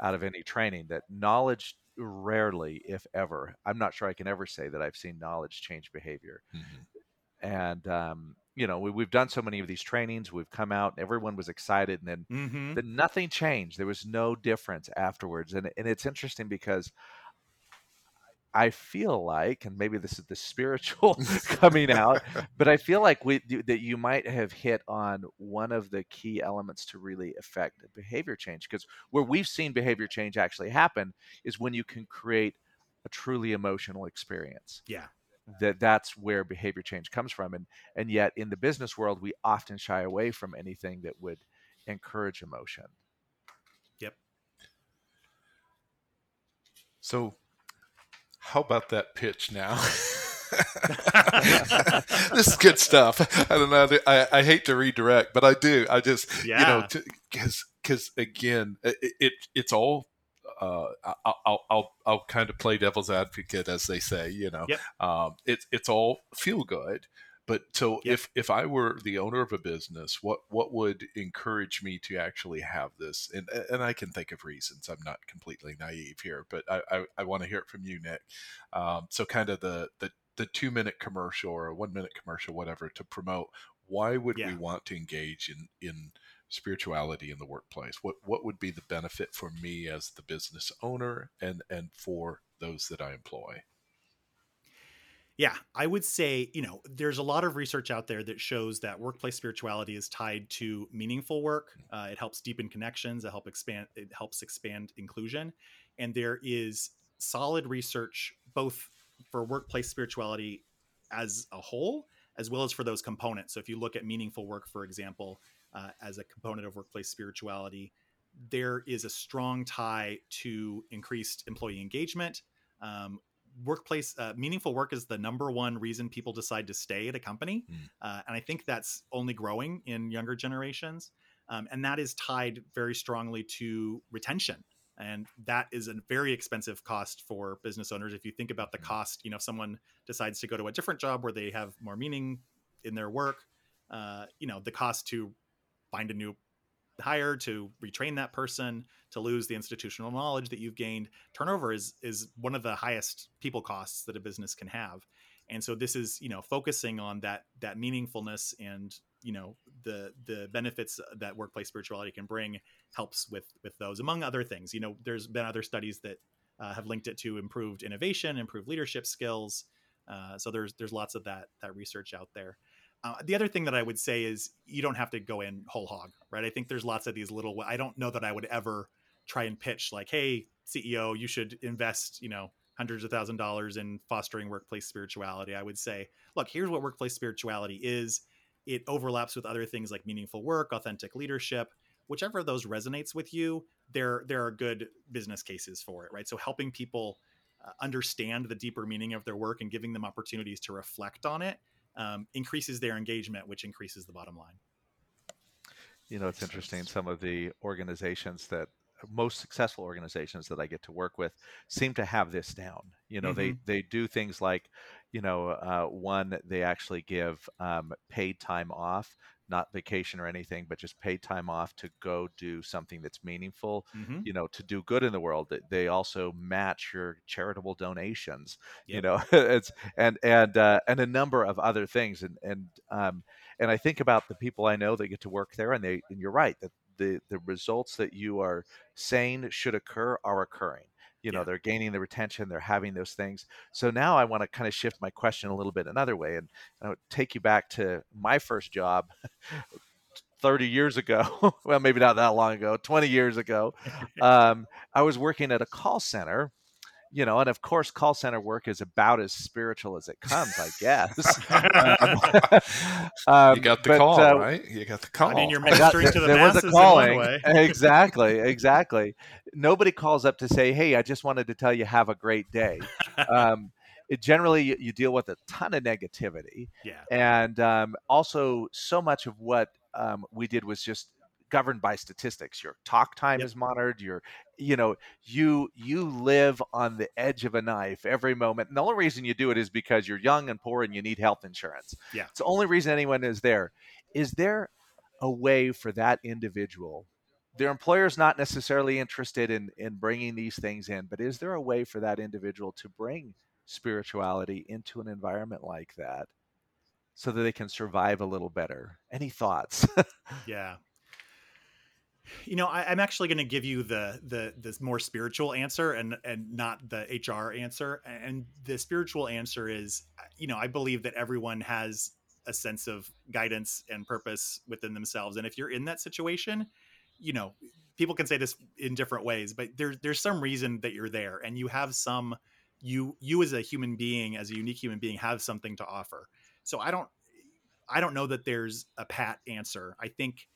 of any training. That knowledge rarely, if ever, I'm not sure I can ever say that I've seen knowledge change behavior. And we've done so many of these trainings. We've come out, and everyone was excited, and then, then nothing changed. There was no difference afterwards. And it's interesting because I feel like, and maybe this is the spiritual coming out, but I feel like that you might have hit on one of the key elements to really affect behavior change. Because where we've seen behavior change actually happen is when you can create a truly emotional experience. Yeah. That's where behavior change comes from. And yet in the business world, we often shy away from anything that would encourage emotion. Yep. So, how about that pitch now? This is good stuff. I don't know. I hate to redirect, but I do. I just, because again, it's all I'll kind of play devil's advocate, as they say, you know. Yep. It's all feel good. But so yep. if I were the owner of a business, what would encourage me to actually have this? And I can think of reasons. I'm not completely naive here, but I want to hear it from you, Nick. So kind of the 2-minute commercial or a 1-minute commercial, whatever, to promote why would we want to engage in spirituality in the workplace? What would be the benefit for me as the business owner and for those that I employ? Yeah, I would say, you know, there's a lot of research out there that shows that workplace spirituality is tied to meaningful work. It helps deepen connections. It helps expand inclusion. And there is solid research both for workplace spirituality as a whole, as well as for those components. So if you look at meaningful work, for example, as a component of workplace spirituality, there is a strong tie to increased employee engagement. Meaningful work is the number one reason people decide to stay at a company. And I think that's only growing in younger generations. And that is tied very strongly to retention. And that is a very expensive cost for business owners. If you think about the cost, you know, if someone decides to go to a different job where they have more meaning in their work, you know, the cost to find a new hire, to retrain that person, to lose the institutional knowledge that you've gained. Turnover is one of the highest people costs that a business can have. And so this is, you know, focusing on that meaningfulness and, you know, the benefits that workplace spirituality can bring helps with those, among other things. You know, there's been other studies that have linked it to improved innovation, improved leadership skills. So there's lots of that research out there. The other thing that I would say is you don't have to go in whole hog, right? I think there's lots of these little, I don't know that I would ever try and pitch like, hey, CEO, you should invest, you know, hundreds of thousands of dollars in fostering workplace spirituality. I would say, look, here's what workplace spirituality is. It overlaps with other things like meaningful work, authentic leadership, whichever of those resonates with you, there are good business cases for it, right? So helping people understand the deeper meaning of their work and giving them opportunities to reflect on it increases their engagement, which increases the bottom line. You know, it's interesting. Some of the organizations that most successful organizations that I get to work with seem to have this down. You know, they do things like, you know, one, they actually give paid time off, not vacation or anything, but just paid time off to go do something that's meaningful, you know, to do good in the world. They also match your charitable donations, you know, and a number of other things. And I think about the people I know that get to work there, and you're right that the results that you are saying should occur are occurring. You know, they're gaining the retention, they're having those things. So now I want to kind of shift my question a little bit another way. And I'll take you back to my first job 30 years ago. Well, maybe not that long ago, 20 years ago. I was working at a call center, you know, and of course, call center work is about as spiritual as it comes, I guess. You got the call, right? You got the call. I mean, you're ministering to the masses in one way. Exactly. Nobody calls up to say, hey, I just wanted to tell you, have a great day. Generally, you deal with a ton of negativity. Yeah. And also, so much of what we did was just governed by statistics. Your talk time is monitored. You live on the edge of a knife every moment. And the only reason you do it is because you're young and poor and you need health insurance. Yeah. It's the only reason anyone is there. Is there a way for that individual? Their employer's not necessarily interested in bringing these things in, but is there a way for that individual to bring spirituality into an environment like that so that they can survive a little better? Any thoughts? Yeah. You know, I'm actually going to give you the more spiritual answer and not the HR answer. And the spiritual answer is, you know, I believe that everyone has a sense of guidance and purpose within themselves. And if you're in that situation, you know, people can say this in different ways, but there's some reason that you're there and you have you as a human being, as a unique human being, have something to offer. So I don't know that there's a pat answer. I think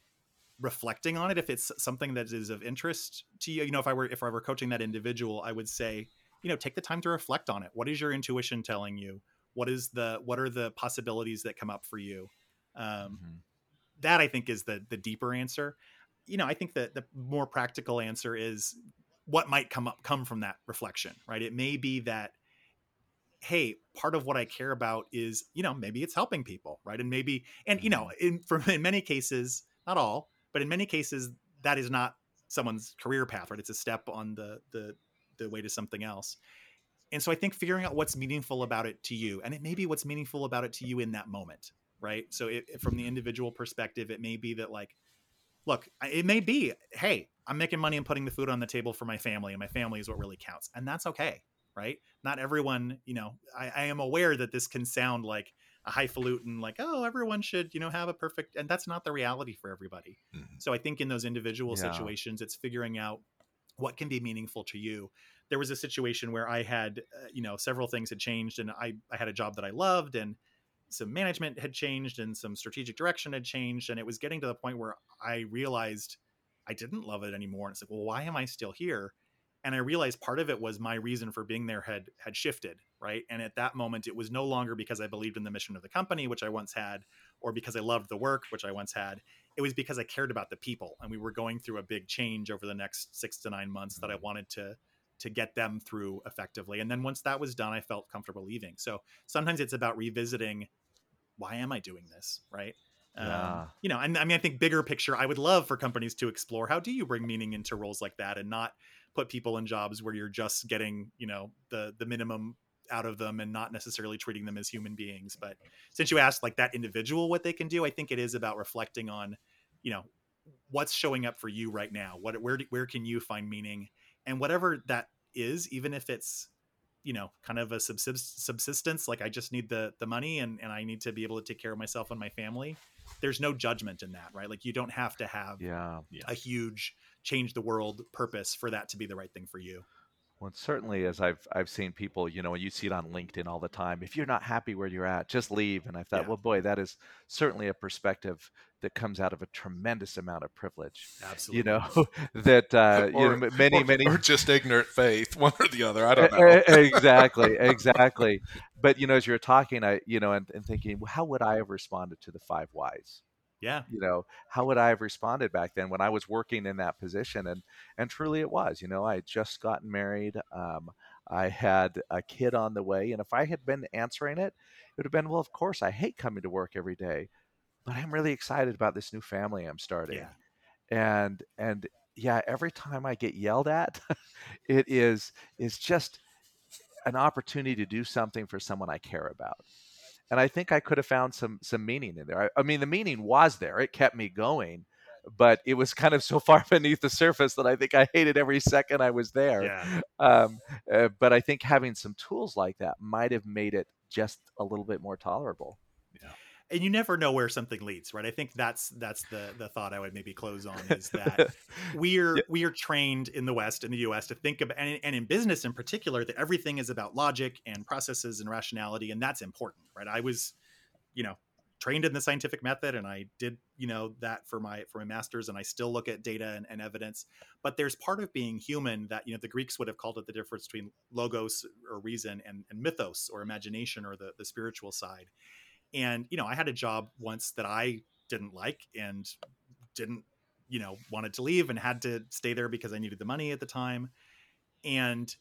reflecting on it, if it's something that is of interest to you, you know, if I were coaching that individual, I would say, you know, take the time to reflect on it. What is your intuition telling you? What are the possibilities that come up for you? That I think is the deeper answer. You know, I think that the more practical answer is what might come from that reflection, right? It may be that, hey, part of what I care about is, maybe it's helping people, right? And maybe, and in many cases, not all, but in many cases, that is not someone's career path, right? It's a step on the way to something else. And so I think figuring out what's meaningful about it to you, and it may be what's meaningful about it to you in that moment, right? So from the individual perspective, it may be that it may be, hey, I'm making money and putting the food on the table for my family, and my family is what really counts. And that's okay, right? Not everyone, I am aware that this can sound like a highfalutin, everyone should, have a perfect, and that's not the reality for everybody. Mm-hmm. So I think in those individual situations, it's figuring out what can be meaningful to you. There was a situation where I had, several things had changed, and I had a job that I loved, and some management had changed, and some strategic direction had changed. And it was getting to the point where I realized I didn't love it anymore. And it's like, well, why am I still here? And I realized part of it was my reason for being there had shifted, right? And at that moment, it was no longer because I believed in the mission of the company, which I once had, or because I loved the work, which I once had. It was because I cared about the people. And we were going through a big change over the next 6 to 9 months that I wanted to get them through effectively. And then once that was done, I felt comfortable leaving. So sometimes it's about revisiting, why am I doing this? Right. Yeah. I think bigger picture, I would love for companies to explore, how do you bring meaning into roles like that and not put people in jobs where you're just getting, the minimum out of them and not necessarily treating them as human beings. But since you asked that individual, what they can do, I think it is about reflecting on, what's showing up for you right now. Where can you find meaning? And whatever that is, even if it's, kind of a subsistence, I just need the money and I need to be able to take care of myself and my family. There's no judgment in that, right? You don't have to have a huge change the world purpose for that to be the right thing for you. Well, certainly, as I've seen people, and you see it on LinkedIn all the time, if you're not happy where you're at, just leave. And I thought, well, boy, that is certainly a perspective that comes out of a tremendous amount of privilege. Absolutely. That many. Or just ignorant faith, one or the other. I don't know. Exactly. But, as you're talking, I thinking, well, how would I have responded to the 5 whys? Yeah. How would I have responded back then when I was working in that position? And truly it was, I had just gotten married. I had a kid on the way. And if I had been answering it, it would have been, well, of course, I hate coming to work every day, but I'm really excited about this new family I'm starting. Yeah. And every time I get yelled at, it is just an opportunity to do something for someone I care about. And I think I could have found some meaning in there. I mean, the meaning was there. It kept me going, but it was kind of so far beneath the surface that I think I hated every second I was there. Yeah. But I think having some tools like that might have made it just a little bit more tolerable. Yeah. And you never know where something leads, right? I think that's the thought I would maybe close on, is that we are trained in the West, in the US, to think about, and in business in particular, that everything is about logic and processes and rationality. And that's important, right? I was, trained in the scientific method, and I did, that for my master's, and I still look at data and evidence. But there's part of being human that, the Greeks would have called it the difference between logos or reason and mythos or imagination or the spiritual side. And, I had a job once that I didn't like and didn't, wanted to leave and had to stay there because I needed the money at the time. And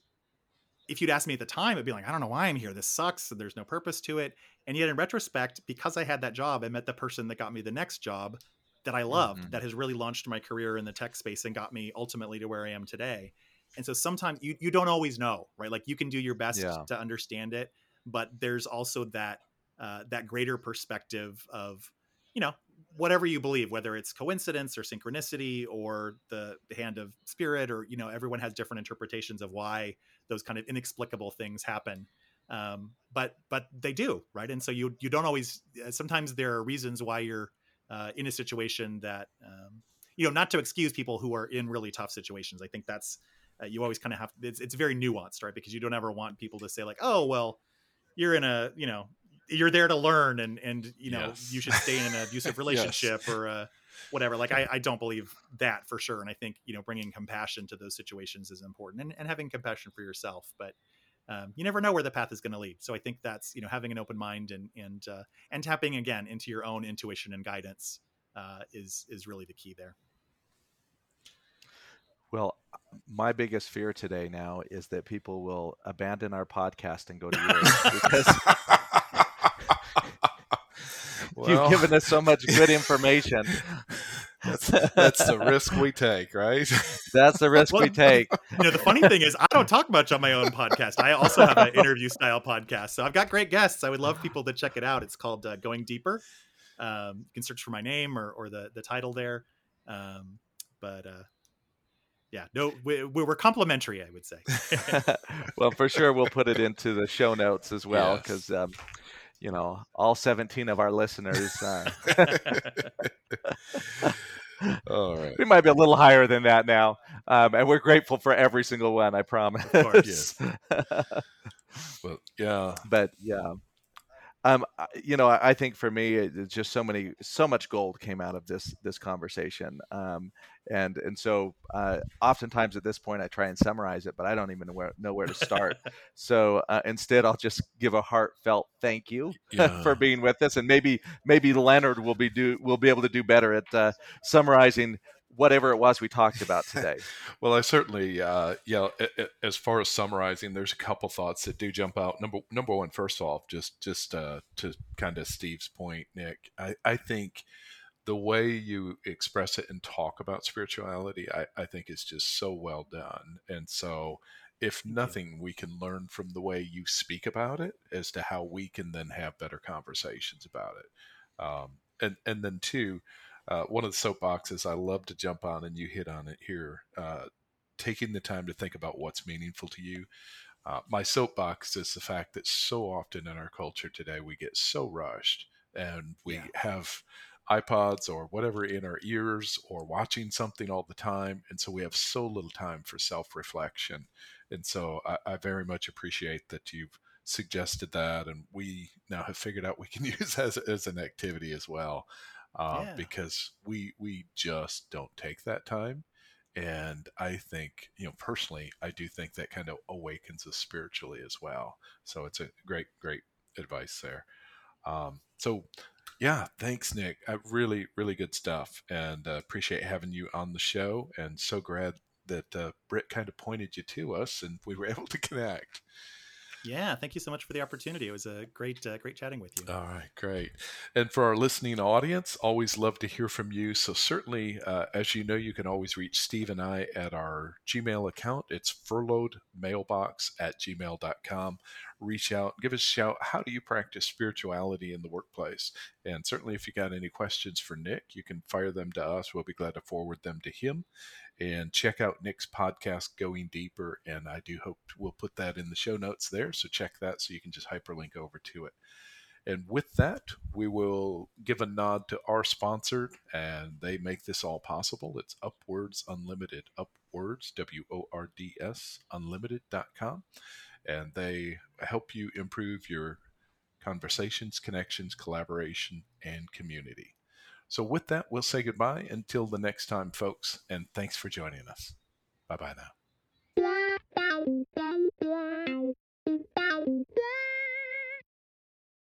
if you'd asked me at the time, it'd be like, I don't know why I'm here. This sucks. And there's no purpose to it. And yet in retrospect, because I had that job, I met the person that got me the next job that I loved, mm-hmm. that has really launched my career in the tech space and got me ultimately to where I am today. And so sometimes you don't always know, right? You can do your best to understand it, but there's also that greater perspective of, whatever you believe, whether it's coincidence or synchronicity or the hand of spirit, or, everyone has different interpretations of why those kind of inexplicable things happen. But they do, right? And so you don't always, sometimes there are reasons why you're in a situation that, not to excuse people who are in really tough situations. I think that's, you always kind of have, it's very nuanced, right? Because you don't ever want people to say oh, well, you're in a, you're there to learn and yes. you should stay in an abusive relationship yes. or whatever. I don't believe that for sure. And I think, bringing compassion to those situations is important and having compassion for yourself, but you never know where the path is going to lead. So I think that's, having an open mind and tapping again into your own intuition and guidance is really the key there. Well, my biggest fear today now is that people will abandon our podcast and go to yours because you've given us so much good information. That's the risk we take, right? That's the risk we take. You know, the funny thing is I don't talk much on my own podcast. I also have an interview style podcast. So I've got great guests. I would love people to check it out. It's called Going Deeper. You can search for my name or the title there. Yeah, no, we're complimentary, I would say. Well, for sure. We'll put it into the show notes as well. Yes. 'Cause, you know, all 17 of our listeners. All right. We might be a little higher than that now. And we're grateful for every single one, I promise. Of course, yes. Well, yeah. But yeah. You know, I think for me, it's just so much gold came out of this conversation. And so oftentimes at this point, I try and summarize it, but I don't even know where to start. So instead, I'll just give a heartfelt thank you for being with us. And maybe Leonard will be able to do better at summarizing whatever it was we talked about today. Well, I certainly, as far as summarizing, there's a couple thoughts that do jump out. Number one, first off, just to kind of Steve's point, Nick, I think the way you express it and talk about spirituality, I think is just so well done. And so if nothing, we can learn from the way you speak about it as to how we can then have better conversations about it. And then two, one of the soapboxes I love to jump on, and you hit on it here, taking the time to think about what's meaningful to you. My soapbox is the fact that so often in our culture today, we get so rushed and we have iPods or whatever in our ears or watching something all the time. And so we have so little time for self-reflection. And so I very much appreciate that you've suggested that. And we now have figured out we can use as an activity as well. Because we just don't take that time. And I think, you know, personally, I do think that kind of awakens us spiritually as well. So it's a great, great advice there. Thanks, Nick. Really, really good stuff. And appreciate having you on the show. And so glad that Britt kind of pointed you to us and we were able to connect. Yeah, thank you so much for the opportunity. It was a great chatting with you. All right, great. And for our listening audience, always love to hear from you. So certainly, as you know, you can always reach Steve and I at our Gmail account. It's furloughedmailbox@gmail.com. Reach out, give us a shout. How do you practice spirituality in the workplace? And certainly, if you got any questions for Nick, you can fire them to us. We'll be glad to forward them to him. And check out Nick's podcast, Going Deeper. And I do hope we'll put that in the show notes there. So check that so you can just hyperlink over to it. And with that, we will give a nod to our sponsor, and they make this all possible. It's Upwords Unlimited, Upwords, WORDS, unlimited.com. And they help you improve your conversations, connections, collaboration, and community. So with that, we'll say goodbye until the next time, folks, and thanks for joining us. Bye-bye now.